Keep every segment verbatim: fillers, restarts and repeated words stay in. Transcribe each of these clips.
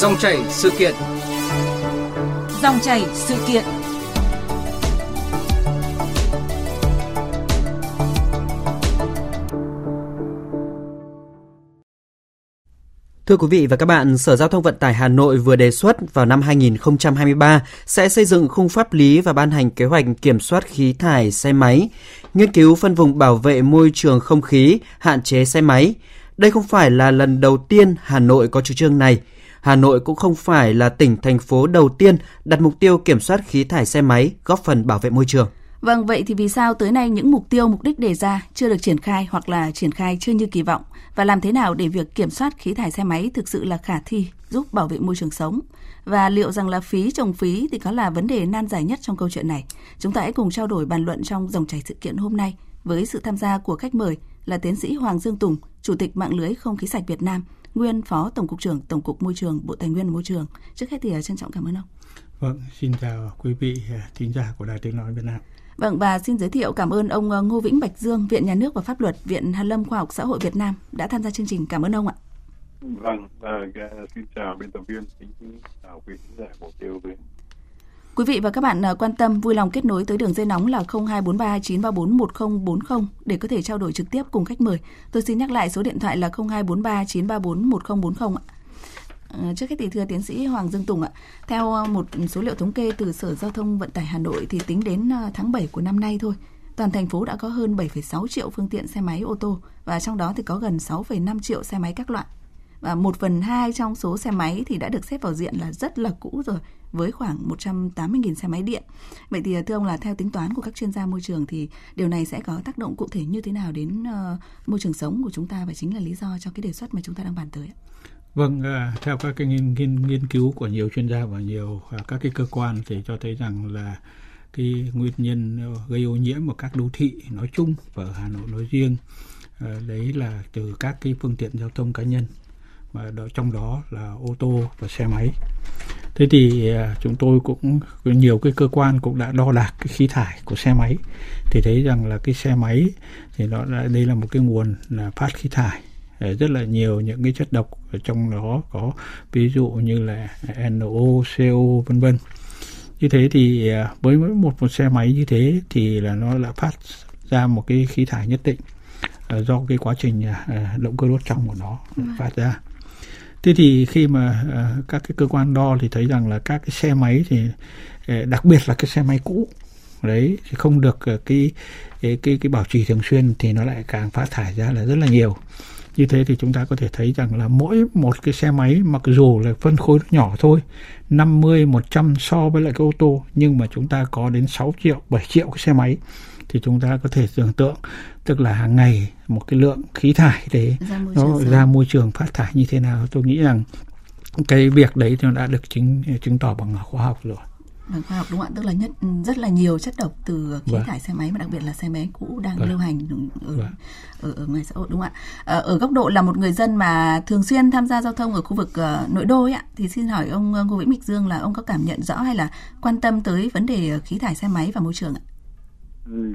Dòng chảy sự kiện. Dòng chảy sự kiện. Thưa quý vị và các bạn, Sở Giao thông Vận tải Hà Nội vừa đề xuất vào năm hai nghìn không trăm hai mươi ba sẽ xây dựng khung pháp lý và ban hành kế hoạch kiểm soát khí thải xe máy, nghiên cứu phân vùng bảo vệ môi trường không khí, hạn chế xe máy. Đây không phải là lần đầu tiên Hà Nội có chủ trương này. Hà Nội cũng không phải là tỉnh, thành phố đầu tiên đặt mục tiêu kiểm soát khí thải xe máy, góp phần bảo vệ môi trường. Vâng, vậy thì vì sao tới nay những mục tiêu, mục đích đề ra chưa được triển khai hoặc là triển khai chưa như kỳ vọng? Và làm thế nào để việc kiểm soát khí thải xe máy thực sự là khả thi, giúp bảo vệ môi trường sống? Và liệu rằng là phí trồng phí thì có là vấn đề nan giải nhất trong câu chuyện này? Chúng ta hãy cùng trao đổi bàn luận trong dòng chảy sự kiện hôm nay với sự tham gia của khách mời là tiến sĩ Hoàng Dương Tùng, Chủ tịch Mạng lưới không khí sạch Việt Nam, nguyên Phó Tổng cục trưởng Tổng cục Môi trường, Bộ Tài nguyên và Môi trường. Trước hết thì trân trọng cảm ơn ông. Vâng, xin chào quý vị thính giả của Đài Tiếng nói Việt Nam. Vâng, và xin giới thiệu cảm ơn ông Ngô Vĩnh Bạch Dương, Viện Nhà nước và Pháp luật, Viện Hàn lâm Khoa học Xã hội Việt Nam đã tham gia chương trình. Cảm ơn ông ạ. Vâng, xin chào biên tập viên, xin chào quý khán giả của tê vê. Quý vị và các bạn quan tâm vui lòng kết nối tới đường dây nóng là không hai bốn ba chín ba bốn một không bốn không để có thể trao đổi trực tiếp cùng khách mời. Tôi xin nhắc lại số điện thoại là không hai bốn ba chín ba bốn một không bốn không ạ. Trước hết thì thưa tiến sĩ Hoàng Dương Tùng ạ, theo một số liệu thống kê từ Sở Giao thông Vận tải Hà Nội thì tính đến tháng bảy của năm nay thôi, toàn thành phố đã có hơn bảy phẩy sáu triệu phương tiện xe máy ô tô và trong đó thì có gần sáu phẩy năm triệu xe máy các loại. Và một phần hai trong số xe máy thì đã được xếp vào diện là rất là cũ rồi, với khoảng một trăm tám mươi nghìn xe máy điện. Vậy thì thưa ông là theo tính toán của các chuyên gia môi trường thì điều này sẽ có tác động cụ thể như thế nào đến uh, môi trường sống của chúng ta và chính là lý do cho cái đề xuất mà chúng ta đang bàn tới ạ? Vâng, uh, theo các cái nghiên, nghiên, nghiên cứu của nhiều chuyên gia và nhiều uh, các cái cơ quan thì cho thấy rằng là cái nguyên nhân gây ô nhiễm của các đô thị nói chung và ở Hà Nội nói riêng uh, đấy là từ các cái phương tiện giao thông cá nhân, mà đó, trong đó là ô tô và xe máy. Thế thì chúng tôi cũng nhiều cái cơ quan cũng đã đo đạc cái khí thải của xe máy thì thấy rằng là cái xe máy thì nó là, đây là một cái nguồn là phát khí thải rất là nhiều những cái chất độc, ở trong đó có ví dụ như là en o, xê o vân vân. Như thế thì với mỗi một, một xe máy như thế thì là nó đã phát ra một cái khí thải nhất định do cái quá trình động cơ đốt trong của nó phát ra. Thế thì khi mà uh, các cái cơ quan đo thì thấy rằng là các cái xe máy thì uh, đặc biệt là cái xe máy cũ đấy thì không được uh, cái, cái cái cái bảo trì thường xuyên thì nó lại càng phát thải ra là rất là nhiều. Như thế thì chúng ta có thể thấy rằng là mỗi một cái xe máy mặc dù là phân khối nhỏ thôi, năm mươi, một trăm so với lại cái ô tô, nhưng mà chúng ta có đến sáu triệu, bảy triệu cái xe máy thì chúng ta có thể tưởng tượng, tức là hàng ngày một cái lượng khí thải để nó ra môi trường phát thải như thế nào. Tôi nghĩ rằng cái việc đấy thì nó đã được chứng chứng tỏ bằng khoa học rồi. Bằng khoa học đúng không ạ? Tức là nhất rất là nhiều chất độc từ khí vâng. thải xe máy, mà đặc biệt là xe máy cũ đang vâng. lưu hành ở, vâng. ở, ở ngoài xã hội đúng không ạ? Ở, ở góc độ là một người dân mà thường xuyên tham gia giao thông ở khu vực uh, nội đô ấy ạ, thì xin hỏi ông Ngô Vĩnh Bạch Dương là ông có cảm nhận rõ hay là quan tâm tới vấn đề khí thải xe máy và môi trường ạ?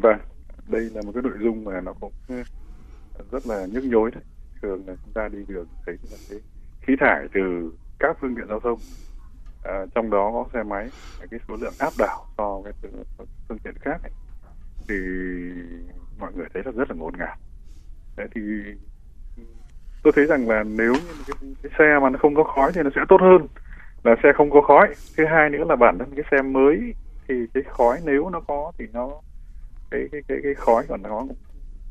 Vâng, đây là một cái nội dung mà nó cũng rất là nhức nhối đấy. Thường là chúng ta đi đường thấy là cái khí thải từ các phương tiện giao thông, à, trong đó có xe máy, cái số lượng áp đảo so với phương tiện khác ấy, thì mọi người thấy là rất là ngột ngạt. Đấy thì tôi thấy rằng là nếu như cái, cái xe mà nó không có khói thì nó sẽ tốt hơn là xe không có khói. Thứ hai nữa là bản thân cái xe mới thì cái khói nếu nó có thì nó cái cái cái, cái khói còn nó cũng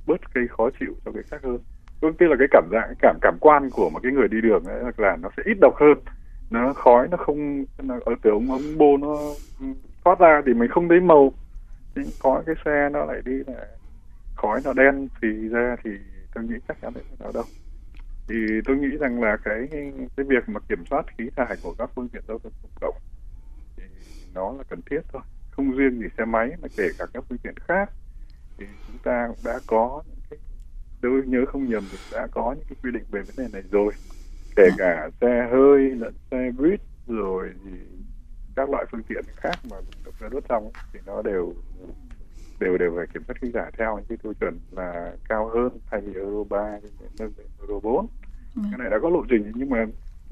bớt cái khó chịu cho cái khác hơn. Tức là cái cảm giác cảm cảm quan của một cái người đi đường ấy là nó sẽ ít độc hơn, nó khói nó không ở từ ống ống bô nó thoát ra thì mình không thấy màu, thì có cái xe nó lại đi là khói nó đen thì ra thì tôi nghĩ chắc chắn nó đâu. Thì tôi nghĩ rằng là cái cái việc mà kiểm soát khí thải của các phương tiện giao thông công cộng thì nó là cần thiết thôi, không riêng gì xe máy mà kể cả các phương tiện khác. Thì chúng ta cũng đã có những cái, tôi nhớ không nhầm thì đã có những cái quy định về vấn đề này rồi, kể cả xe hơi lẫn xe buýt rồi thì các loại phương tiện khác mà động cơ đốt trong thì nó đều đều đều phải kiểm soát khí thải theo những cái tiêu chuẩn là cao hơn, thay vì Euro ba nâng lên Euro bốn. Cái này đã có lộ trình nhưng mà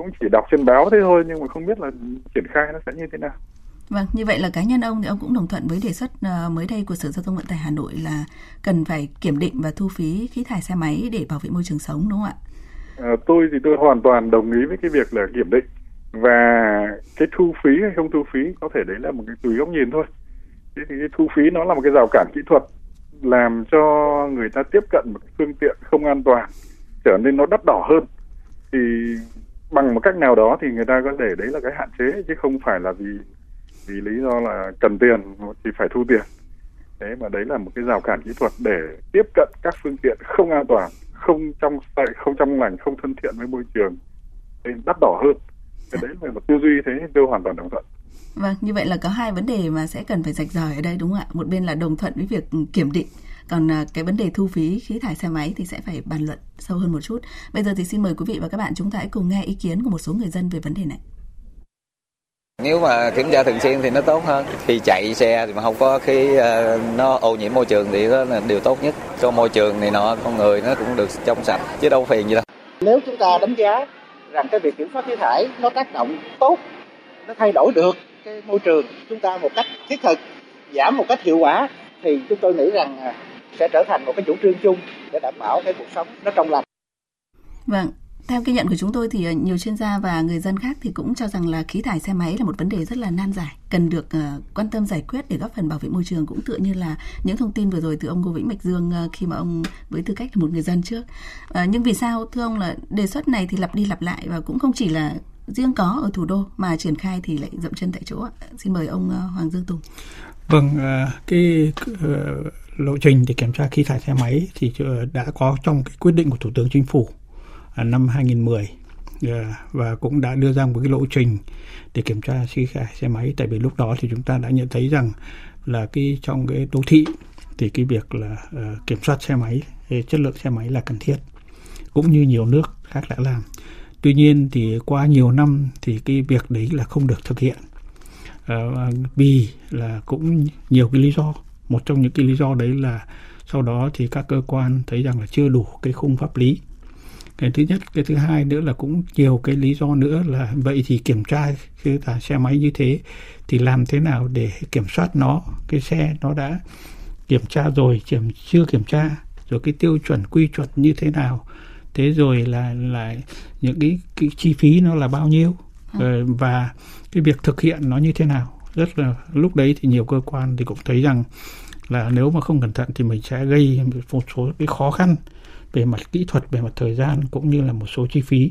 cũng chỉ đọc trên báo thế thôi, nhưng mà không biết là triển khai nó sẽ như thế nào. Vâng, như vậy là cá nhân ông thì ông cũng đồng thuận với đề xuất mới đây của Sở Giao thông Vận tải Hà Nội là cần phải kiểm định và thu phí khí thải xe máy để bảo vệ môi trường sống, đúng không ạ? À, tôi thì tôi hoàn toàn đồng ý với cái việc là kiểm định, và cái thu phí hay không thu phí có thể đấy là một cái tùy góc nhìn thôi. Thế thì cái thu phí nó là một cái rào cản kỹ thuật làm cho người ta tiếp cận một phương tiện không an toàn, trở nên nó đắt đỏ hơn. Thì bằng một cách nào đó thì người ta có thể đấy là cái hạn chế, chứ không phải là vì vì lý do là cần tiền thì phải thu tiền. Thế mà đấy là một cái rào cản kỹ thuật để tiếp cận các phương tiện không an toàn, không trong sạch, không trong lành, không thân thiện với môi trường, nên đắt đỏ hơn. Cái đấy là một tư duy, thế tôi hoàn toàn đồng thuận. Vâng, như vậy là có hai vấn đề mà sẽ cần phải rạch ròi ở đây, đúng không ạ? Một bên là đồng thuận với việc kiểm định, còn cái vấn đề thu phí khí thải xe máy thì sẽ phải bàn luận sâu hơn một chút. Bây giờ thì xin mời quý vị và các bạn chúng ta hãy cùng nghe ý kiến của một số người dân về vấn đề này. Nếu mà kiểm tra thường xuyên thì nó tốt hơn. Khi chạy xe thì mà không có khí nó ô nhiễm môi trường thì đó là điều tốt nhất cho môi trường này nọ, con người nó cũng được trong sạch chứ đâu phiền gì đâu. Nếu chúng ta đánh giá rằng cái việc kiểm soát khí thải nó tác động tốt, nó thay đổi được cái môi trường chúng ta một cách thiết thực, giảm một cách hiệu quả, thì chúng tôi nghĩ rằng sẽ trở thành một cái chủ trương chung để đảm bảo cái cuộc sống nó trong lành. Vâng. Theo ghi nhận của chúng tôi thì nhiều chuyên gia và người dân khác thì cũng cho rằng là khí thải xe máy là một vấn đề rất là nan giải, cần được quan tâm giải quyết để góp phần bảo vệ môi trường, cũng tựa như là những thông tin vừa rồi từ ông Ngô Vĩnh Bạch Dương khi mà ông với tư cách là một người dân trước. À, nhưng vì sao thưa ông là đề xuất này thì lặp đi lặp lại và cũng không chỉ là riêng có ở thủ đô mà triển khai thì lại dậm chân tại chỗ? Xin mời ông Hoàng Dương Tùng. Vâng, cái lộ trình để kiểm tra khí thải xe máy thì đã có trong cái quyết định của Thủ tướng Chính phủ năm hai không một không, và cũng đã đưa ra một cái lộ trình để kiểm tra khí thải xe máy. Tại vì lúc đó thì chúng ta đã nhận thấy rằng là cái trong cái đô thị thì cái việc là kiểm soát xe máy, chất lượng xe máy là cần thiết, cũng như nhiều nước khác đã làm. Tuy nhiên thì qua nhiều năm thì cái việc đấy là không được thực hiện, vì là cũng nhiều cái lý do. Một trong những cái lý do đấy là sau đó thì các cơ quan thấy rằng là chưa đủ cái khung pháp lý. Cái thứ nhất, cái thứ hai nữa là cũng nhiều cái lý do nữa là vậy thì kiểm tra khi thả xe máy như thế thì làm thế nào để kiểm soát nó, cái xe nó đã kiểm tra rồi, kiểm chưa kiểm tra, rồi cái tiêu chuẩn quy chuẩn như thế nào, thế rồi là là những cái, cái chi phí nó là bao nhiêu và cái việc thực hiện nó như thế nào. Rất là lúc đấy thì nhiều cơ quan thì cũng thấy rằng là nếu mà không cẩn thận thì mình sẽ gây một số cái khó khăn về mặt kỹ thuật, về mặt thời gian cũng như là một số chi phí.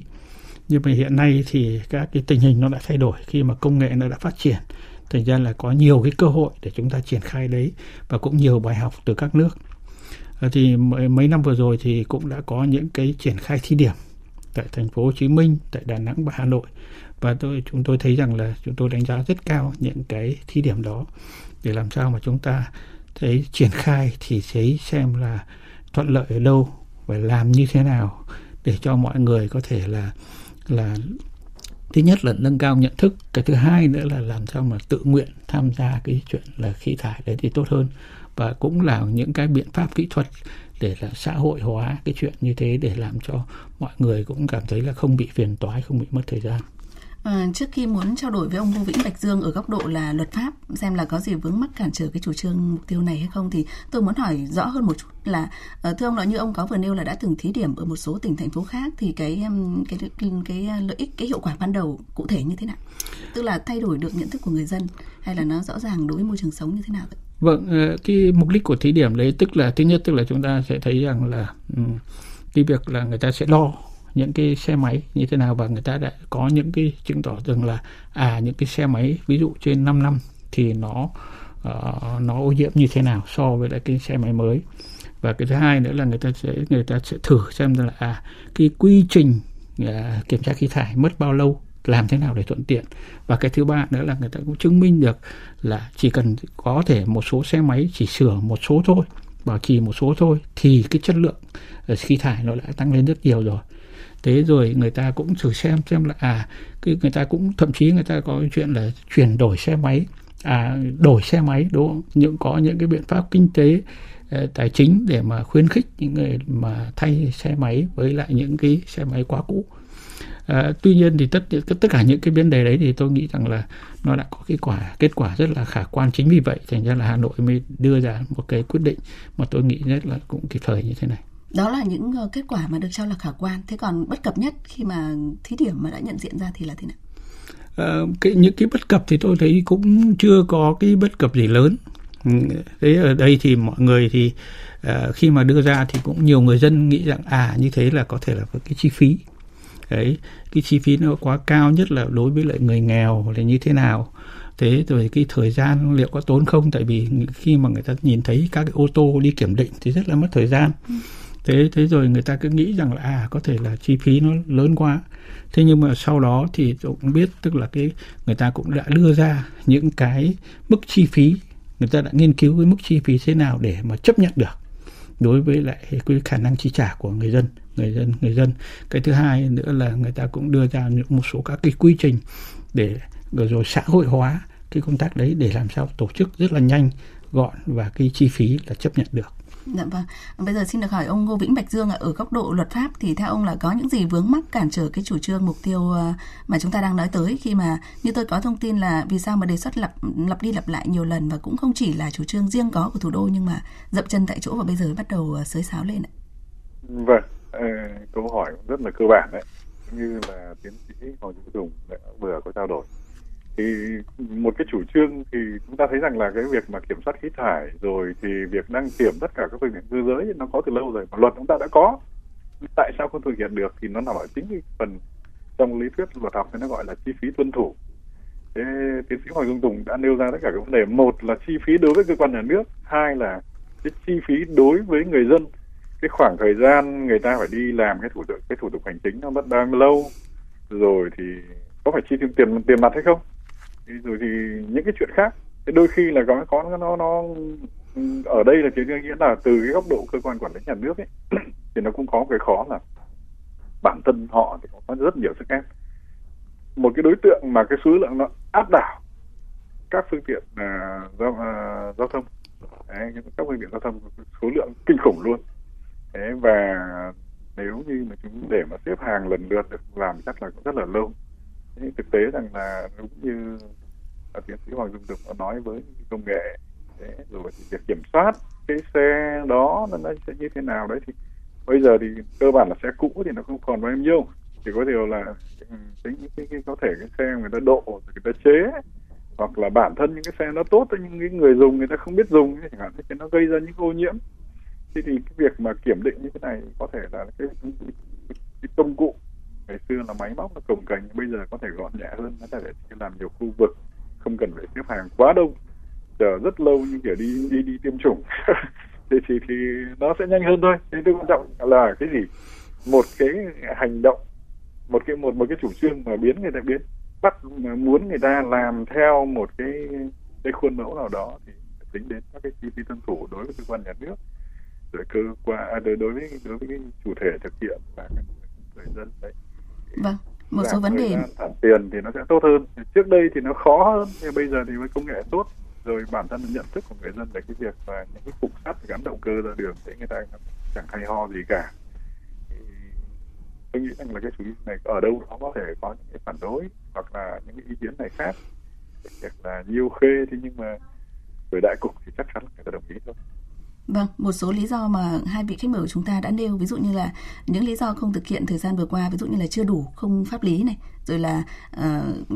Nhưng mà hiện nay thì các cái tình hình nó đã thay đổi, khi mà công nghệ nó đã phát triển, thành ra là có nhiều cái cơ hội để chúng ta triển khai đấy, và cũng nhiều bài học từ các nước. Thì mấy năm vừa rồi thì cũng đã có những cái triển khai thí điểm tại thành phố Hồ Chí Minh, tại Đà Nẵng và Hà Nội, và tôi chúng tôi thấy rằng là chúng tôi đánh giá rất cao những cái thí điểm đó, để làm sao mà chúng ta thấy triển khai thì thấy xem là thuận lợi ở đâu, phải làm như thế nào để cho mọi người có thể là là thứ nhất là nâng cao nhận thức, cái thứ hai nữa là làm sao mà tự nguyện tham gia cái chuyện là khí thải đấy thì tốt hơn, và cũng là những cái biện pháp kỹ thuật để là xã hội hóa cái chuyện như thế để làm cho mọi người cũng cảm thấy là không bị phiền toái, không bị mất thời gian. À, trước khi muốn trao đổi với ông Ngô Vĩnh Bạch Dương ở góc độ là luật pháp xem là có gì vướng mắc cản trở cái chủ trương mục tiêu này hay không, thì tôi muốn hỏi rõ hơn một chút là thưa ông, nói như ông có vừa nêu là đã từng thí điểm ở một số tỉnh thành phố khác, thì cái cái cái, cái lợi ích, cái hiệu quả ban đầu cụ thể như thế nào, tức là thay đổi được nhận thức của người dân hay là nó rõ ràng đối với môi trường sống như thế nào? Vâng, cái mục đích của thí điểm đấy tức là thứ nhất tức là chúng ta sẽ thấy rằng là cái việc là người ta sẽ đo những cái xe máy như thế nào, và người ta đã có những cái chứng tỏ rằng là à những cái xe máy ví dụ trên năm năm thì nó uh, nó ô nhiễm như thế nào so với lại cái xe máy mới. Và cái thứ hai nữa là người ta sẽ người ta sẽ thử xem là à cái quy trình uh, kiểm tra khí thải mất bao lâu, làm thế nào để thuận tiện. Và cái thứ ba nữa là người ta cũng chứng minh được là chỉ cần có thể một số xe máy chỉ sửa một số thôi, bảo trì một số thôi, thì cái chất lượng khí thải nó đã tăng lên rất nhiều rồi. Thế rồi người ta cũng thử xem xem là à cái người ta cũng thậm chí người ta có cái chuyện là chuyển đổi xe máy, à đổi xe máy đúng không? Những có những cái biện pháp kinh tế tài chính để mà khuyến khích những người mà thay xe máy với lại những cái xe máy quá cũ. À, tuy nhiên thì tất tất cả những cái vấn đề đấy thì tôi nghĩ rằng là nó đã có cái quả kết quả rất là khả quan. Chính vì vậy thành ra là Hà Nội mới đưa ra một cái quyết định mà tôi nghĩ rất là cũng kịp thời như thế này. Đó là những kết quả mà được cho là khả quan. Thế còn bất cập nhất khi mà thí điểm mà đã nhận diện ra thì là thế nào? À, cái, những cái bất cập thì tôi thấy cũng chưa có cái bất cập gì lớn. Thế ở đây thì mọi người thì à, khi mà đưa ra thì cũng nhiều người dân nghĩ rằng à như thế là có thể là có cái chi phí. Đấy, cái chi phí nó quá cao, nhất là đối với lại người nghèo là như thế nào. Thế rồi cái thời gian liệu có tốn không? Tại vì khi mà người ta nhìn thấy các cái ô tô đi kiểm định thì rất là mất thời gian. Thế thế rồi người ta cứ nghĩ rằng là à có thể là chi phí nó lớn quá. Thế nhưng mà sau đó thì tôi cũng biết, tức là cái người ta cũng đã đưa ra những cái mức chi phí, người ta đã nghiên cứu cái mức chi phí thế nào để mà chấp nhận được đối với lại cái khả năng chi trả của người dân. người dân người dân cái thứ hai nữa là người ta cũng đưa ra những một số các cái quy trình để rồi, rồi xã hội hóa cái công tác đấy để làm sao tổ chức rất là nhanh gọn và cái chi phí là chấp nhận được. Dạ vâng. Bây giờ xin được hỏi ông Ngô Vĩnh Bạch Dương, ở góc độ luật pháp thì theo ông là có những gì vướng mắc cản trở cái chủ trương mục tiêu mà chúng ta đang nói tới, khi mà như tôi có thông tin là vì sao mà đề xuất lặp lặp đi lặp lại nhiều lần và cũng không chỉ là chủ trương riêng có của thủ đô nhưng mà dậm chân tại chỗ và bây giờ bắt đầu xới xáo lên ạ? Vâng. Câu hỏi rất là cơ bản đấy, như là tiến sĩ Hoàng Dương Tùng đã vừa có trao đổi. Thì một cái chủ trương thì chúng ta thấy rằng là cái việc mà kiểm soát khí thải rồi thì việc đăng kiểm tất cả các phương tiện cơ giới nó có từ lâu rồi, mà luật chúng ta đã có, tại sao không thực hiện được thì nó nằm ở chính cái phần trong lý thuyết luật học thì nó gọi là chi phí tuân thủ. Thế tiến sĩ Hoàng Dương Tùng đã nêu ra tất cả các vấn đề, một là chi phí đối với cơ quan nhà nước, hai là cái chi phí đối với người dân. Cái khoảng thời gian người ta phải đi làm cái thủ tục cái thủ tục hành chính nó mất đang lâu, rồi thì có phải chi tiêu tiền tiền mặt hay không, rồi thì những cái chuyện khác. Thế đôi khi là có có nó nó ở đây là chỉ nghĩa là từ cái góc độ cơ quan quản lý nhà nước ấy thì nó cũng có cái khó là bản thân họ thì có rất nhiều sức ép. Một cái đối tượng mà cái số lượng nó áp đảo các phương tiện à, giao à, giao thông đấy, các phương tiện giao thông số lượng kinh khủng luôn. Thế và nếu như mà chúng để mà xếp hàng lần lượt được làm chắc là cũng rất là lâu. Thế thực tế rằng là đúng như tiến sĩ Hoàng Dương Tùng đã nói với công nghệ, thế rồi thì việc kiểm soát cái xe đó nó sẽ như thế nào đấy thì bây giờ thì cơ bản là xe cũ thì nó không còn bao nhiêu, chỉ có điều là tính cái, cái có thể cái xe người ta độ người ta chế, hoặc là bản thân những cái xe nó tốt nhưng những người dùng người ta không biết dùng chẳng hạn, thế nó gây ra những ô nhiễm. Thế thì cái việc mà kiểm định như thế này có thể là cái, cái công cụ ngày xưa là máy móc nó cồng kềnh, bây giờ có thể gọn nhẹ hơn, nó thể làm nhiều khu vực không cần phải xếp hàng quá đông, chờ rất lâu như kiểu đi đi đi tiêm chủng thì, thì thì nó sẽ nhanh hơn thôi. Thế cái quan trọng là cái gì? Một cái hành động, một cái một một cái chủ trương mà biến người ta biến bắt muốn người ta làm theo một cái cái khuôn mẫu nào đó thì tính đến các cái chi phí tuân thủ đối với cơ quan nhà nước, rồi cơ quan đối với đối với cái chủ thể thực hiện và người dân đấy. Vâng, một số vấn đề giảm tiền thì nó sẽ tốt hơn. Trước đây thì nó khó hơn, nhưng bây giờ thì với công nghệ tốt rồi, bản thân nhận thức của người dân về cái việc và những cái cục sắt gắn động cơ ra đường thì người ta chẳng hay ho gì cả. Thì tôi nghĩ rằng là cái chủ này ở đâu nó có thể có những cái phản đối hoặc là những cái ý kiến này khác, việc là nhiều khê, thế nhưng mà với đại cục thì chắc chắn người ta đồng ý thôi. Vâng, một số lý do mà hai vị khách mời của chúng ta đã nêu, ví dụ như là những lý do không thực hiện thời gian vừa qua, ví dụ như là chưa đủ, không pháp lý này, rồi là uh,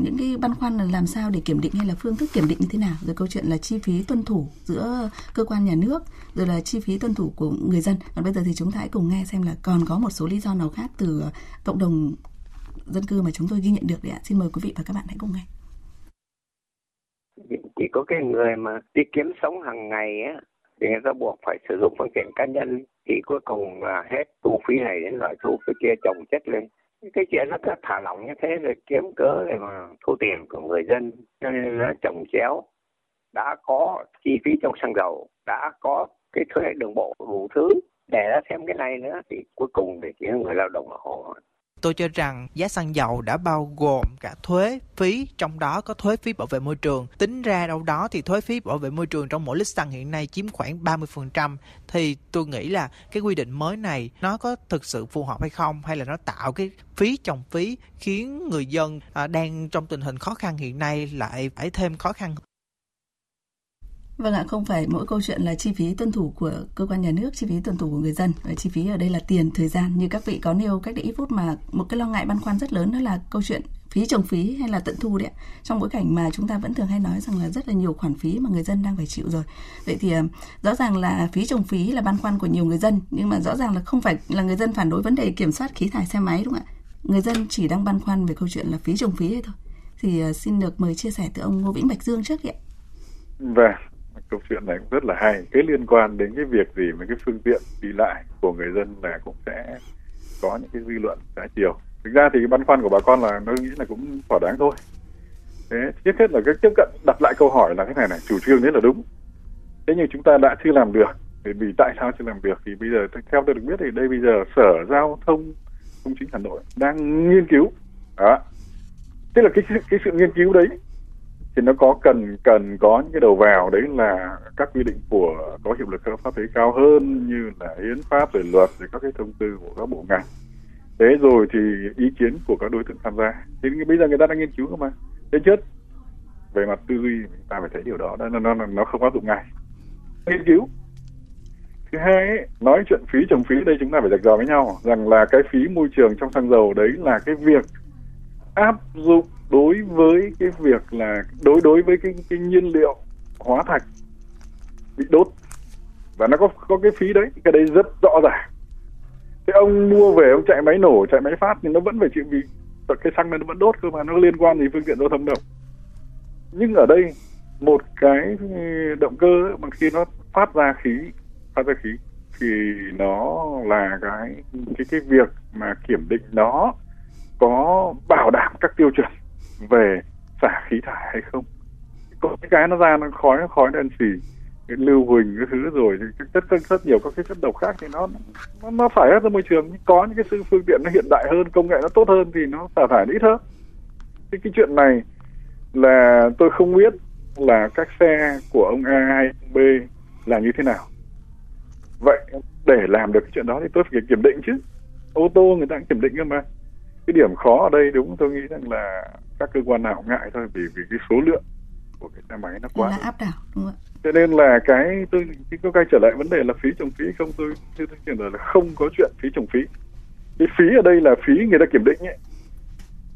những cái băn khoăn là làm sao để kiểm định hay là phương thức kiểm định như thế nào, rồi câu chuyện là chi phí tuân thủ giữa cơ quan nhà nước, rồi là chi phí tuân thủ của người dân. Còn bây giờ thì chúng ta hãy cùng nghe xem là còn có một số lý do nào khác từ cộng đồng dân cư mà chúng tôi ghi nhận được đấy ạ. Xin mời quý vị và các bạn hãy cùng nghe. Chỉ có cái người mà đi kiếm sống hàng ngày á, thì người ta buộc phải sử dụng phương tiện cá nhân, thì cuối cùng là hết thu phí này đến loại thu phí kia chồng chất lên. Cái chuyện nó cứ thả lỏng như thế rồi kiếm cớ để mà thu tiền của người dân, cho nên nó chồng chéo. Đã có chi phí trong xăng dầu, đã có cái thuế đường bộ đủ thứ, để nó xem cái này nữa thì cuối cùng để chỉ người lao động mà họ Tôi cho rằng giá xăng dầu đã bao gồm cả thuế, phí, trong đó có thuế phí bảo vệ môi trường. Tính ra đâu đó thì thuế phí bảo vệ môi trường trong mỗi lít xăng hiện nay chiếm khoảng ba mươi phần trăm. Thì tôi nghĩ là cái quy định mới này nó có thực sự phù hợp hay không, hay là nó tạo cái phí chồng phí khiến người dân đang trong tình hình khó khăn hiện nay lại phải thêm khó khăn. Vâng ạ, không phải mỗi câu chuyện là chi phí tuân thủ của cơ quan nhà nước, chi phí tuân thủ của người dân. Và chi phí ở đây là tiền, thời gian. Như các vị có nêu cách đây ít phút mà một cái lo ngại băn khoăn rất lớn đó là câu chuyện phí trồng phí hay là tận thu đấy ạ. Trong bối cảnh mà chúng ta vẫn thường hay nói rằng là rất là nhiều khoản phí mà người dân đang phải chịu rồi. Vậy thì rõ ràng là phí trồng phí là băn khoăn của nhiều người dân. Nhưng mà rõ ràng là không phải là người dân phản đối vấn đề kiểm soát khí thải xe máy đúng không ạ? Người dân chỉ đang băn khoăn về câu chuyện là phí trồng phí ấy thôi. Thì xin được mời chia sẻ từ ông Ngô Vĩnh Bạch Dương trước ạ. Vâng. Câu chuyện này cũng rất là hay. Cái liên quan đến cái việc gì mà cái phương tiện đi lại của người dân là cũng sẽ có những cái dư luận trái chiều. Thực ra thì cái băn khoăn của bà con là nó nghĩ là cũng thỏa đáng thôi. Thế, trước hết là cái tiếp cận đặt lại câu hỏi là cái này này, chủ trương đấy là đúng. Thế nhưng chúng ta đã chưa làm được. Vì tại sao chưa làm được thì bây giờ theo tôi được biết thì đây bây giờ Sở Giao thông Công chính Hà Nội đang nghiên cứu. Đó. Tức là cái, cái sự nghiên cứu đấy thì nó có cần cần có những cái đầu vào đấy là các quy định của có hiệu lực pháp lý cao hơn như là hiến pháp rồi luật rồi các cái thông tư của các bộ ngành. Thế rồi thì ý kiến của các đối tượng tham gia. Thế bây giờ người ta đang nghiên cứu cơ mà. Thế chết về mặt tư duy người ta phải thấy điều đó, đó nó nó nó không áp dụng ngay. Nghiên cứu. Thứ hai ấy, nói chuyện phí trồng phí đây chúng ta phải rạch ròi với nhau rằng là cái phí môi trường trong xăng dầu đấy là cái việc áp dụng đối với cái việc là đối đối với cái, cái nhiên liệu hóa thạch bị đốt và nó có có cái phí đấy, cái đấy rất rõ ràng. Thế ông mua về ông chạy máy nổ, chạy máy phát thì nó vẫn phải chịu vì cái xăng này nó vẫn đốt cơ mà, nó liên quan gì phương tiện giao thông đâu. Nhưng ở đây một cái động cơ ấy, bằng khi nó phát ra khí phát ra khí thì nó là cái cái cái việc mà kiểm định nó có bảo đảm các tiêu chuẩn về xả khí thải hay không. Có những cái nó ra nó khói nó khói đen xì, cái lưu huỳnh cái thứ rồi rất rất rất nhiều các cái chất độc khác thì nó nó, nó thải ra môi trường. Có những cái sự phương tiện nó hiện đại hơn, công nghệ nó tốt hơn thì nó xả thải ít hơn. Thì cái chuyện này là tôi không biết là các xe của ông A hay ông B là như thế nào. Vậy để làm được cái chuyện đó thì tôi phải kiểm định chứ. Ô tô người ta cũng kiểm định cơ mà. Cái điểm khó ở đây đúng tôi nghĩ rằng là các cơ quan nào ngại thôi vì vì cái số lượng của cái xe máy nó quá là áp đảo đúng không ạ? Cho nên là cái tôi có cái trở lại vấn đề là phí trồng phí không, tôi tôi trả lời là không có chuyện phí trồng phí. Cái phí ở đây là phí người ta kiểm định ấy.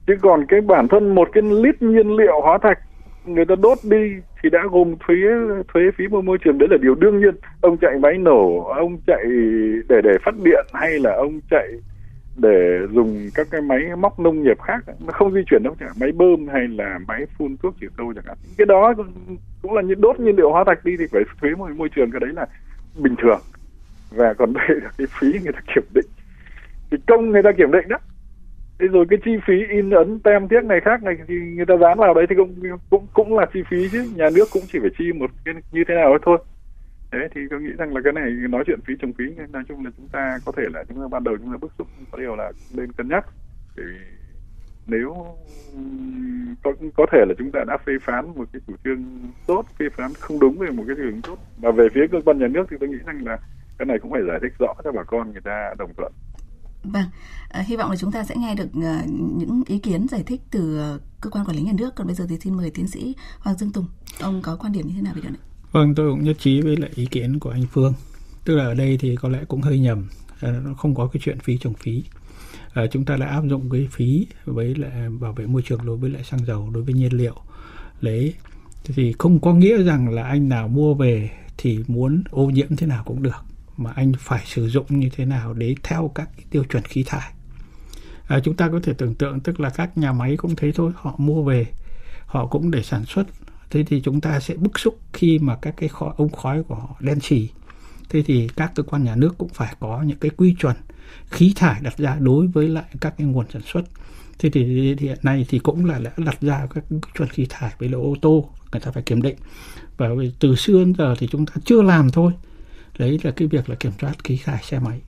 Chứ còn cái bản thân một cái lít nhiên liệu hóa thạch người ta đốt đi thì đã gồm thuế thuế phí môi trường, đấy là điều đương nhiên. Ông chạy máy nổ, ông chạy để để phát điện hay là ông chạy để dùng các cái máy móc nông nghiệp khác, nó không di chuyển đâu, chẳng máy bơm hay là máy phun thuốc trừ sâu chẳng hạn. Cái đó cũng là những đốt nhiên liệu hóa thạch đi thì phải thuế môi, môi trường, cái đấy là bình thường. Và còn đây là cái phí người ta kiểm định, cái công người ta kiểm định đó. Thế rồi cái chi phí in ấn tem tiếc này khác này thì người ta dán vào đấy thì cũng cũng cũng là chi phí chứ, nhà nước cũng chỉ phải chi một cái như thế nào đó thôi. Đấy thì tôi nghĩ rằng là cái này nói chuyện phí trồng phí nói chung là chúng ta có thể là chúng ta ban đầu chúng ta bức xúc, có điều là nên cân nhắc. Thì nếu có, có thể là chúng ta đã phê phán một cái chủ trương tốt, phê phán không đúng về một cái chủ trương tốt, và về phía cơ quan nhà nước thì tôi nghĩ rằng là cái này cũng phải giải thích rõ cho bà con người ta đồng thuận. Vâng, à, hy vọng là chúng ta sẽ nghe được uh, những ý kiến giải thích từ uh, cơ quan quản lý nhà nước. Còn bây giờ thì xin mời tiến sĩ Hoàng Dương Tùng, ông có quan điểm như thế nào về điều này? Vâng, tôi cũng nhất trí với lại ý kiến của anh Phương. Tức là ở đây thì có lẽ cũng hơi nhầm, nó không có cái chuyện phí trồng phí. À, chúng ta đã áp dụng cái phí với lại bảo vệ môi trường đối với lại xăng dầu, đối với nhiên liệu. Đấy, thì không có nghĩa rằng là anh nào mua về thì muốn ô nhiễm thế nào cũng được, mà anh phải sử dụng như thế nào để theo các cái tiêu chuẩn khí thải. À, chúng ta có thể tưởng tượng, tức là các nhà máy cũng thế thôi, họ mua về, họ cũng để sản xuất. Thế thì chúng ta sẽ bức xúc khi mà các cái khói, ống khói của họ đen xì. Thế thì các cơ quan nhà nước cũng phải có những cái quy chuẩn khí thải đặt ra đối với lại các cái nguồn sản xuất. Thế thì hiện nay thì cũng là đã đặt ra các quy chuẩn khí thải với ô tô, người ta phải kiểm định. Và từ xưa đến giờ thì chúng ta chưa làm thôi. Đấy là cái việc là kiểm soát khí thải xe máy.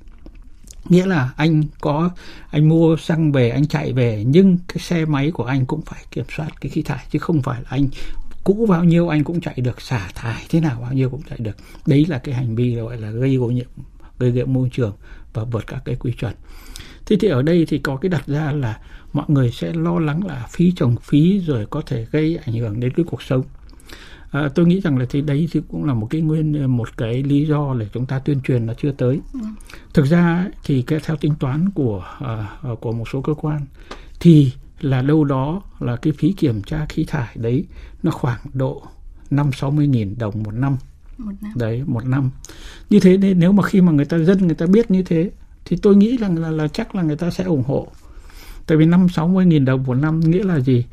Nghĩa là anh có anh mua xăng về, anh chạy về, nhưng cái xe máy của anh cũng phải kiểm soát cái khí thải, chứ không phải là anh cũ bao nhiêu anh cũng chạy được, xả thải thế nào bao nhiêu cũng chạy được. Đấy là cái hành vi gọi là gây ô nhiễm, gây nhiễm môi trường và vượt các cái quy chuẩn. Thế thì ở đây thì có cái đặt ra là mọi người sẽ lo lắng là phí trồng phí rồi có thể gây ảnh hưởng đến cái cuộc sống. À, tôi nghĩ rằng là thì đấy thì cũng là một cái nguyên một cái lý do là chúng ta tuyên truyền nó chưa tới. Thực ra thì cái theo tính toán của uh, của một số cơ quan thì là đâu đó là cái phí kiểm tra khí thải đấy nó khoảng độ năm sáu mươi nghìn đồng một năm. một năm đấy một năm như thế. Nên nếu mà khi mà người ta dân người ta biết như thế thì tôi nghĩ rằng là, là, là chắc là người ta sẽ ủng hộ, tại vì năm sáu mươi nghìn đồng một năm nghĩa là gì,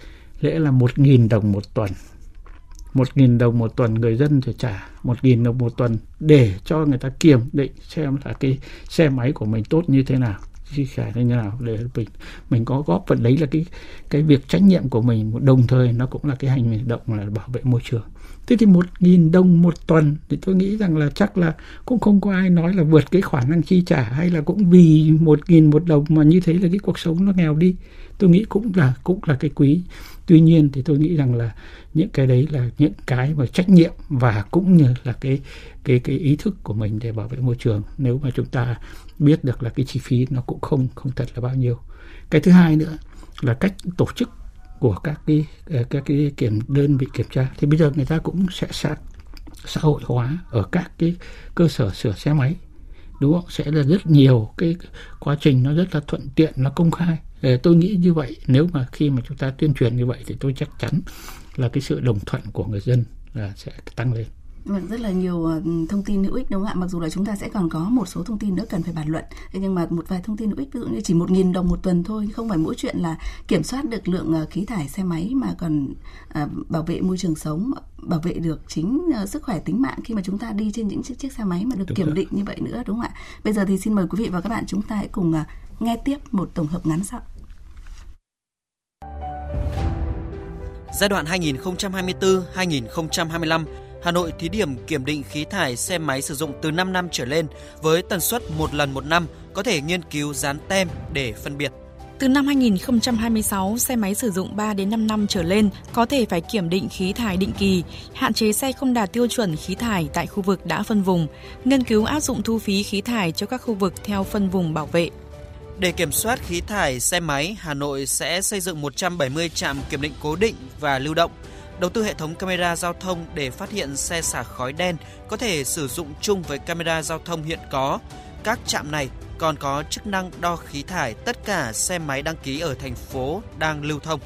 lẽ là một nghìn đồng một tuần. Một nghìn đồng một tuần người dân phải trả một nghìn đồng một tuần để cho người ta kiểm định xem là cái xe máy của mình tốt như thế nào, chi trả như thế nào để mình mình có góp phần. Đấy là cái cái việc trách nhiệm của mình, đồng thời nó cũng là cái hành động là bảo vệ môi trường. Thế thì một nghìn đồng một tuần thì tôi nghĩ rằng là chắc là cũng không có ai nói là vượt cái khả năng chi trả, hay là cũng vì một nghìn một đồng mà như thế là cái cuộc sống nó nghèo đi. Tôi nghĩ cũng là cũng là cái quý. Tuy nhiên thì tôi nghĩ rằng là những cái đấy là những cái mà trách nhiệm và cũng như là cái cái cái ý thức của mình để bảo vệ môi trường. Nếu mà chúng ta biết được là cái chi phí nó cũng không không thật là bao nhiêu. Cái thứ hai nữa là cách tổ chức của các cái các cái kiểm đơn vị kiểm tra. Thì bây giờ người ta cũng sẽ xã, xã hội hóa ở các cái cơ sở sửa xe máy, đúng không? Sẽ là rất nhiều cái quá trình nó rất là thuận tiện, nó công khai. Tôi nghĩ như vậy, nếu mà khi mà chúng ta tuyên truyền như vậy thì tôi chắc chắn là cái sự đồng thuận của người dân là sẽ tăng lên. Rất là nhiều thông tin hữu ích, đúng không ạ? Mặc dù là chúng ta sẽ còn có một số thông tin nữa cần phải bàn luận, nhưng mà một vài thông tin hữu ích, ví dụ như chỉ một nghìn đồng một tuần thôi, không phải mỗi chuyện là kiểm soát được lượng khí thải xe máy mà còn bảo vệ môi trường sống, bảo vệ được chính sức khỏe tính mạng khi mà chúng ta đi trên những chiếc chiếc xe máy mà được đúng kiểm rồi. Định như vậy nữa, đúng không ạ? Bây giờ thì xin mời quý vị và các bạn chúng ta hãy cùng nghe tiếp một tổng hợp ngắn sau. Giai đoạn hai nghìn không trăm hai mươi tư đến hai nghìn không trăm hai mươi lăm, Hà Nội thí điểm kiểm định khí thải xe máy sử dụng từ năm năm trở lên với tần suất một lần một năm, có thể nghiên cứu dán tem để phân biệt. Từ năm hai nghìn không trăm hai mươi sáu, xe máy sử dụng ba đến năm năm trở lên có thể phải kiểm định khí thải định kỳ, hạn chế xe không đạt tiêu chuẩn khí thải tại khu vực đã phân vùng, nghiên cứu áp dụng thu phí khí thải cho các khu vực theo phân vùng bảo vệ. Để kiểm soát khí thải xe máy, Hà Nội sẽ xây dựng một trăm bảy mươi trạm kiểm định cố định và lưu động, đầu tư hệ thống camera giao thông để phát hiện xe xả khói đen có thể sử dụng chung với camera giao thông hiện có. Các trạm này còn có chức năng đo khí thải tất cả xe máy đăng ký ở thành phố đang lưu thông.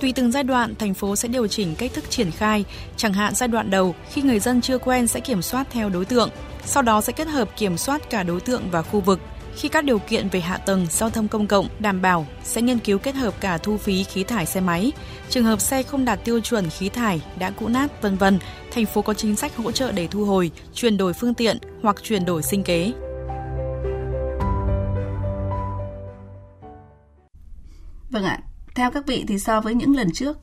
Tùy từng giai đoạn, thành phố sẽ điều chỉnh cách thức triển khai, chẳng hạn giai đoạn đầu khi người dân chưa quen sẽ kiểm soát theo đối tượng, sau đó sẽ kết hợp kiểm soát cả đối tượng và khu vực. Khi các điều kiện về hạ tầng giao thông công cộng đảm bảo, sẽ nghiên cứu kết hợp cả thu phí khí thải xe máy. Trường hợp xe không đạt tiêu chuẩn khí thải, đã cũ nát, vân vân, thành phố có chính sách hỗ trợ để thu hồi, chuyển đổi phương tiện hoặc chuyển đổi sinh kế. Vâng ạ, theo các vị thì so với những lần trước,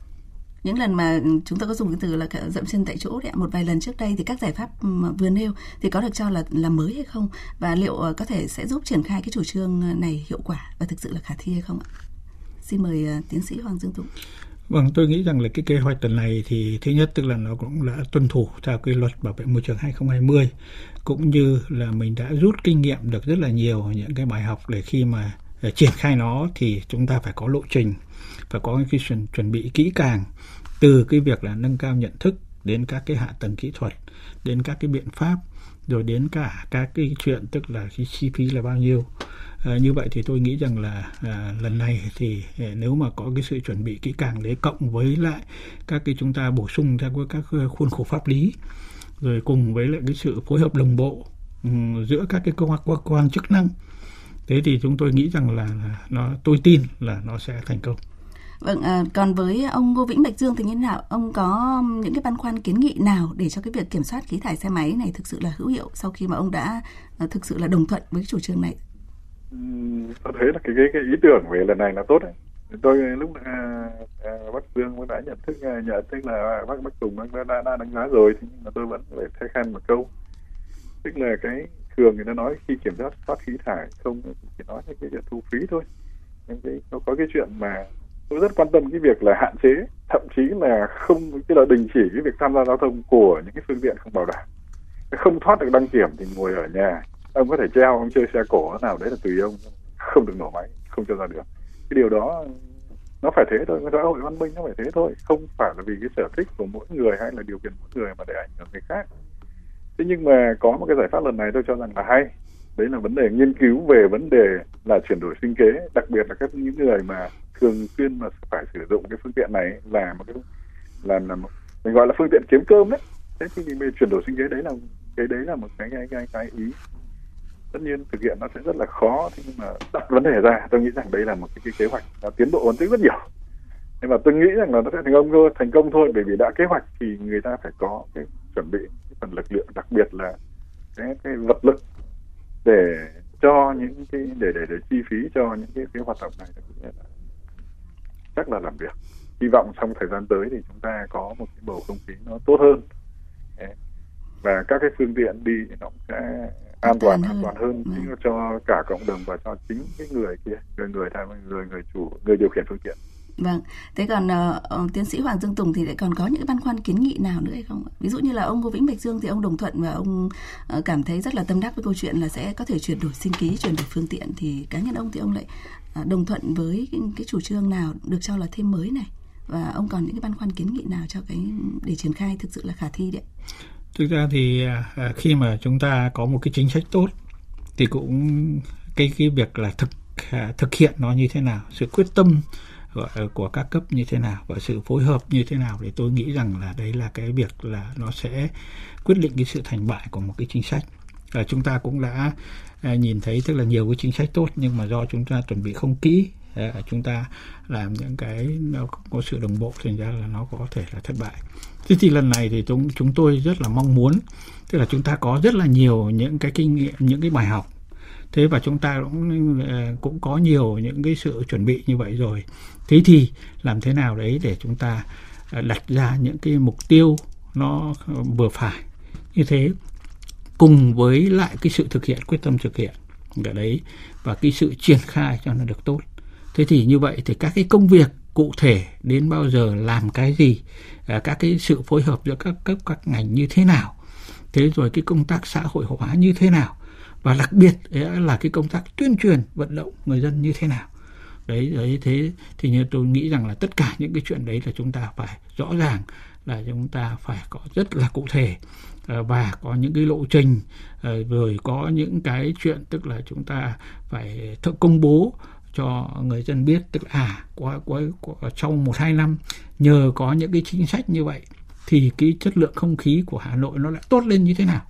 những lần mà chúng ta có dùng cái từ là dậm chân tại chỗ đấy, một vài lần trước đây thì các giải pháp vừa nêu thì có được cho là là mới hay không, và liệu có thể sẽ giúp triển khai cái chủ trương này hiệu quả và thực sự là khả thi hay không ạ? Xin mời tiến sĩ Hoàng Dương Tùng. Vâng, tôi nghĩ rằng là cái kế hoạch tuần này thì thứ nhất tức là nó cũng đã tuân thủ theo cái luật bảo vệ môi trường hai không hai không, cũng như là mình đã rút kinh nghiệm được rất là nhiều những cái bài học để khi mà để triển khai nó thì chúng ta phải có lộ trình, phải có cái chuẩn, chuẩn bị kỹ càng, từ cái việc là nâng cao nhận thức đến các cái hạ tầng kỹ thuật, đến các cái biện pháp, rồi đến cả các cái chuyện tức là cái chi phí là bao nhiêu. À, như vậy thì tôi nghĩ rằng là à, lần này thì nếu mà có cái sự chuẩn bị kỹ càng đấy, cộng với lại các cái chúng ta bổ sung theo các khuôn khổ pháp lý, rồi cùng với lại cái sự phối hợp đồng bộ um, giữa các cái cơ quan chức năng, thế thì chúng tôi nghĩ rằng là, là nó, tôi tin là nó sẽ thành công. Vâng, à, còn với ông Ngô Vĩnh Bạch Dương thì như thế nào? Ông có những cái băn khoăn kiến nghị nào để cho cái việc kiểm soát khí thải xe máy này thực sự là hữu hiệu sau khi mà ông đã à, thực sự là đồng thuận với chủ trương này? Ừ, tôi thấy là cái, cái, cái ý tưởng về lần này là tốt đấy. Tôi lúc à, à, bác Dương cũng đã nhận thức, nhận thức là bác bác Tùng đã, đã, đã đánh giá rồi, nhưng mà tôi vẫn phải thay khen một câu. Tức là cái thường thì nó nói khi kiểm soát phát khí thải, không chỉ nói những cái chuyện thu phí thôi. Nhưng cái, nó có cái chuyện mà tôi rất quan tâm cái việc là hạn chế, thậm chí là không, tức là đình chỉ cái việc tham gia giao thông của những cái phương tiện không bảo đảm, không thoát được đăng kiểm thì ngồi ở nhà, ông có thể treo, ông chơi xe cổ nào đấy là tùy ông, không được nổ máy, không cho ra đường. Cái điều đó nó phải thế thôi, cái xã hội văn minh nó phải thế thôi, không phải là vì cái sở thích của mỗi người hay là điều kiện mỗi người mà để ảnh hưởng người khác. Thế nhưng mà có một cái giải pháp lần này tôi cho rằng là hay, đấy là vấn đề nghiên cứu về vấn đề là chuyển đổi sinh kế, đặc biệt là các những người mà thường xuyên mà phải sử dụng cái phương tiện này là một cái là, là một, mình gọi là phương tiện kiếm cơm đấy. Thế thì mình chuyển đổi sinh kế đấy là cái đấy là một cái cái cái, cái ý. Tất nhiên thực hiện nó sẽ rất là khó, thế nhưng mà đặt vấn đề ra, tôi nghĩ rằng đây là một cái, cái kế hoạch đã tiến bộ rất rất nhiều. Nhưng mà tôi nghĩ rằng là nó sẽ thành công thôi, thành công thôi, bởi vì đã kế hoạch thì người ta phải có cái chuẩn bị cái phần lực lượng, đặc biệt là cái, cái vật lực để cho những cái để để để chi phí cho những cái, cái hoạt động này. Chắc là làm việc. Hy vọng trong thời gian tới thì chúng ta có một cái bầu không khí nó tốt hơn. Đấy. Và các cái phương tiện đi nó sẽ an toàn an toàn hơn ừ. cho cả cộng đồng và cho chính cái người kia, người người tham người người chủ, người điều khiển phương tiện. Vâng. Thế còn uh, tiến sĩ Hoàng Dương Tùng thì lại còn có những băn khoăn kiến nghị nào nữa hay không ạ? Ví dụ như là ông Ngô Vĩnh Bạch Dương thì ông đồng thuận và ông uh, cảm thấy rất là tâm đắc với câu chuyện là sẽ có thể chuyển đổi sinh kế, chuyển đổi phương tiện, thì cá nhân ông thì ông lại uh, đồng thuận với cái, cái chủ trương nào được cho là thêm mới này, và ông còn những cái băn khoăn kiến nghị nào cho cái để triển khai thực sự là khả thi đấy? Thực ra thì uh, khi mà chúng ta có một cái chính sách tốt thì cũng cái cái việc là thực uh, thực hiện nó như thế nào, sự quyết tâm của các cấp như thế nào và sự phối hợp như thế nào, thì tôi nghĩ rằng là đấy là cái việc là nó sẽ quyết định cái sự thành bại của một cái chính sách. Và chúng ta cũng đã nhìn thấy, tức là nhiều cái chính sách tốt nhưng mà do chúng ta chuẩn bị không kỹ, chúng ta làm những cái nó có sự đồng bộ, thành ra là nó có thể là thất bại. Thế thì lần này thì chúng tôi rất là mong muốn, tức là chúng ta có rất là nhiều những cái kinh nghiệm, những cái bài học. Thế và chúng ta cũng cũng có nhiều những cái sự chuẩn bị như vậy rồi. Thế thì làm thế nào đấy để chúng ta đặt ra những cái mục tiêu nó vừa phải như thế, cùng với lại cái sự thực hiện, quyết tâm thực hiện ở đấy và cái sự triển khai cho nó được tốt. Thế thì như vậy thì các cái công việc cụ thể đến bao giờ, làm cái gì, các cái sự phối hợp giữa các cấp các ngành như thế nào, thế rồi cái công tác xã hội hóa như thế nào, và đặc biệt là cái công tác tuyên truyền vận động người dân như thế nào. Đấy, đấy thế thì như tôi nghĩ rằng là tất cả những cái chuyện đấy là chúng ta phải rõ ràng, là chúng ta phải có rất là cụ thể và có những cái lộ trình, rồi có những cái chuyện tức là chúng ta phải công bố cho người dân biết, tức là à, qua, qua, qua, trong một hai năm nhờ có những cái chính sách như vậy thì cái chất lượng không khí của Hà Nội nó lại tốt lên như thế nào.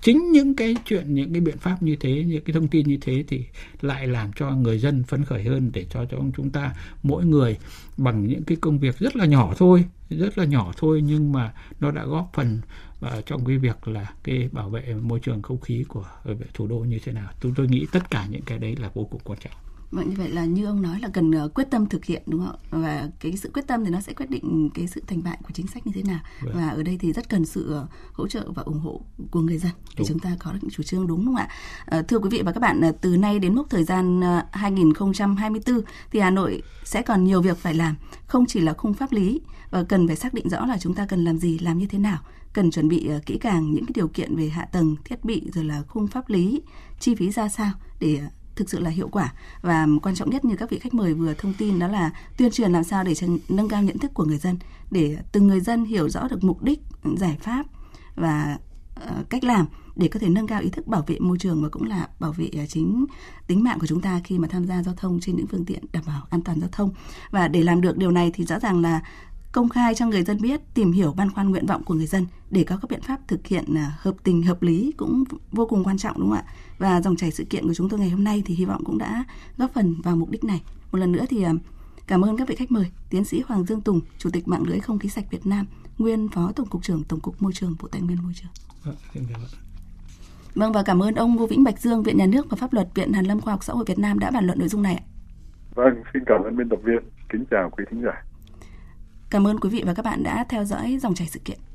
Chính những cái chuyện, những cái biện pháp như thế, những cái thông tin như thế thì lại làm cho người dân phấn khởi hơn, để cho, cho chúng ta mỗi người bằng những cái công việc rất là nhỏ thôi, rất là nhỏ thôi nhưng mà nó đã góp phần uh, trong cái việc là cái bảo vệ môi trường không khí của thủ đô như thế nào. Tôi, tôi nghĩ tất cả những cái đấy là vô cùng quan trọng. Vậy như vậy là như ông nói là cần quyết tâm thực hiện, đúng không ạ? Và cái sự quyết tâm thì nó sẽ quyết định cái sự thành bại của chính sách như thế nào. Vậy. Và ở đây thì rất cần sự hỗ trợ và ủng hộ của người dân để đúng. Chúng ta có được những chủ trương đúng, đúng không ạ? À, thưa quý vị và các bạn, từ nay đến mốc thời gian hai không hai tư thì Hà Nội sẽ còn nhiều việc phải làm, không chỉ là khung pháp lý, và cần phải xác định rõ là chúng ta cần làm gì, làm như thế nào, cần chuẩn bị kỹ càng những cái điều kiện về hạ tầng, thiết bị, rồi là khung pháp lý, chi phí ra sao để thực sự là hiệu quả, và quan trọng nhất như các vị khách mời vừa thông tin đó là tuyên truyền làm sao để nâng cao nhận thức của người dân, để từng người dân hiểu rõ được mục đích, giải pháp và cách làm để có thể nâng cao ý thức bảo vệ môi trường và cũng là bảo vệ chính tính mạng của chúng ta khi mà tham gia giao thông trên những phương tiện đảm bảo an toàn giao thông. Và để làm được điều này thì rõ ràng là công khai cho người dân biết, tìm hiểu băn khoăn nguyện vọng của người dân để có các biện pháp thực hiện hợp tình hợp lý cũng vô cùng quan trọng, đúng không ạ? Và dòng chảy sự kiện của chúng tôi ngày hôm nay thì hy vọng cũng đã góp phần vào mục đích này. Một lần nữa thì cảm ơn các vị khách mời, tiến sĩ Hoàng Dương Tùng, Chủ tịch Mạng lưới không khí sạch Việt Nam, nguyên Phó Tổng cục trưởng Tổng cục Môi trường, Bộ Tài nguyên Môi trường. Vâng, và cảm ơn ông Ngô Vĩnh Bạch Dương, Viện Nhà nước và Pháp luật, Viện Hàn lâm Khoa học Xã hội Việt Nam đã bàn luận nội dung này. Vâng, xin cảm ơn biên tập viên. Kính chào quý thính giả. Cảm ơn quý vị và các bạn đã theo dõi dòng chảy sự kiện.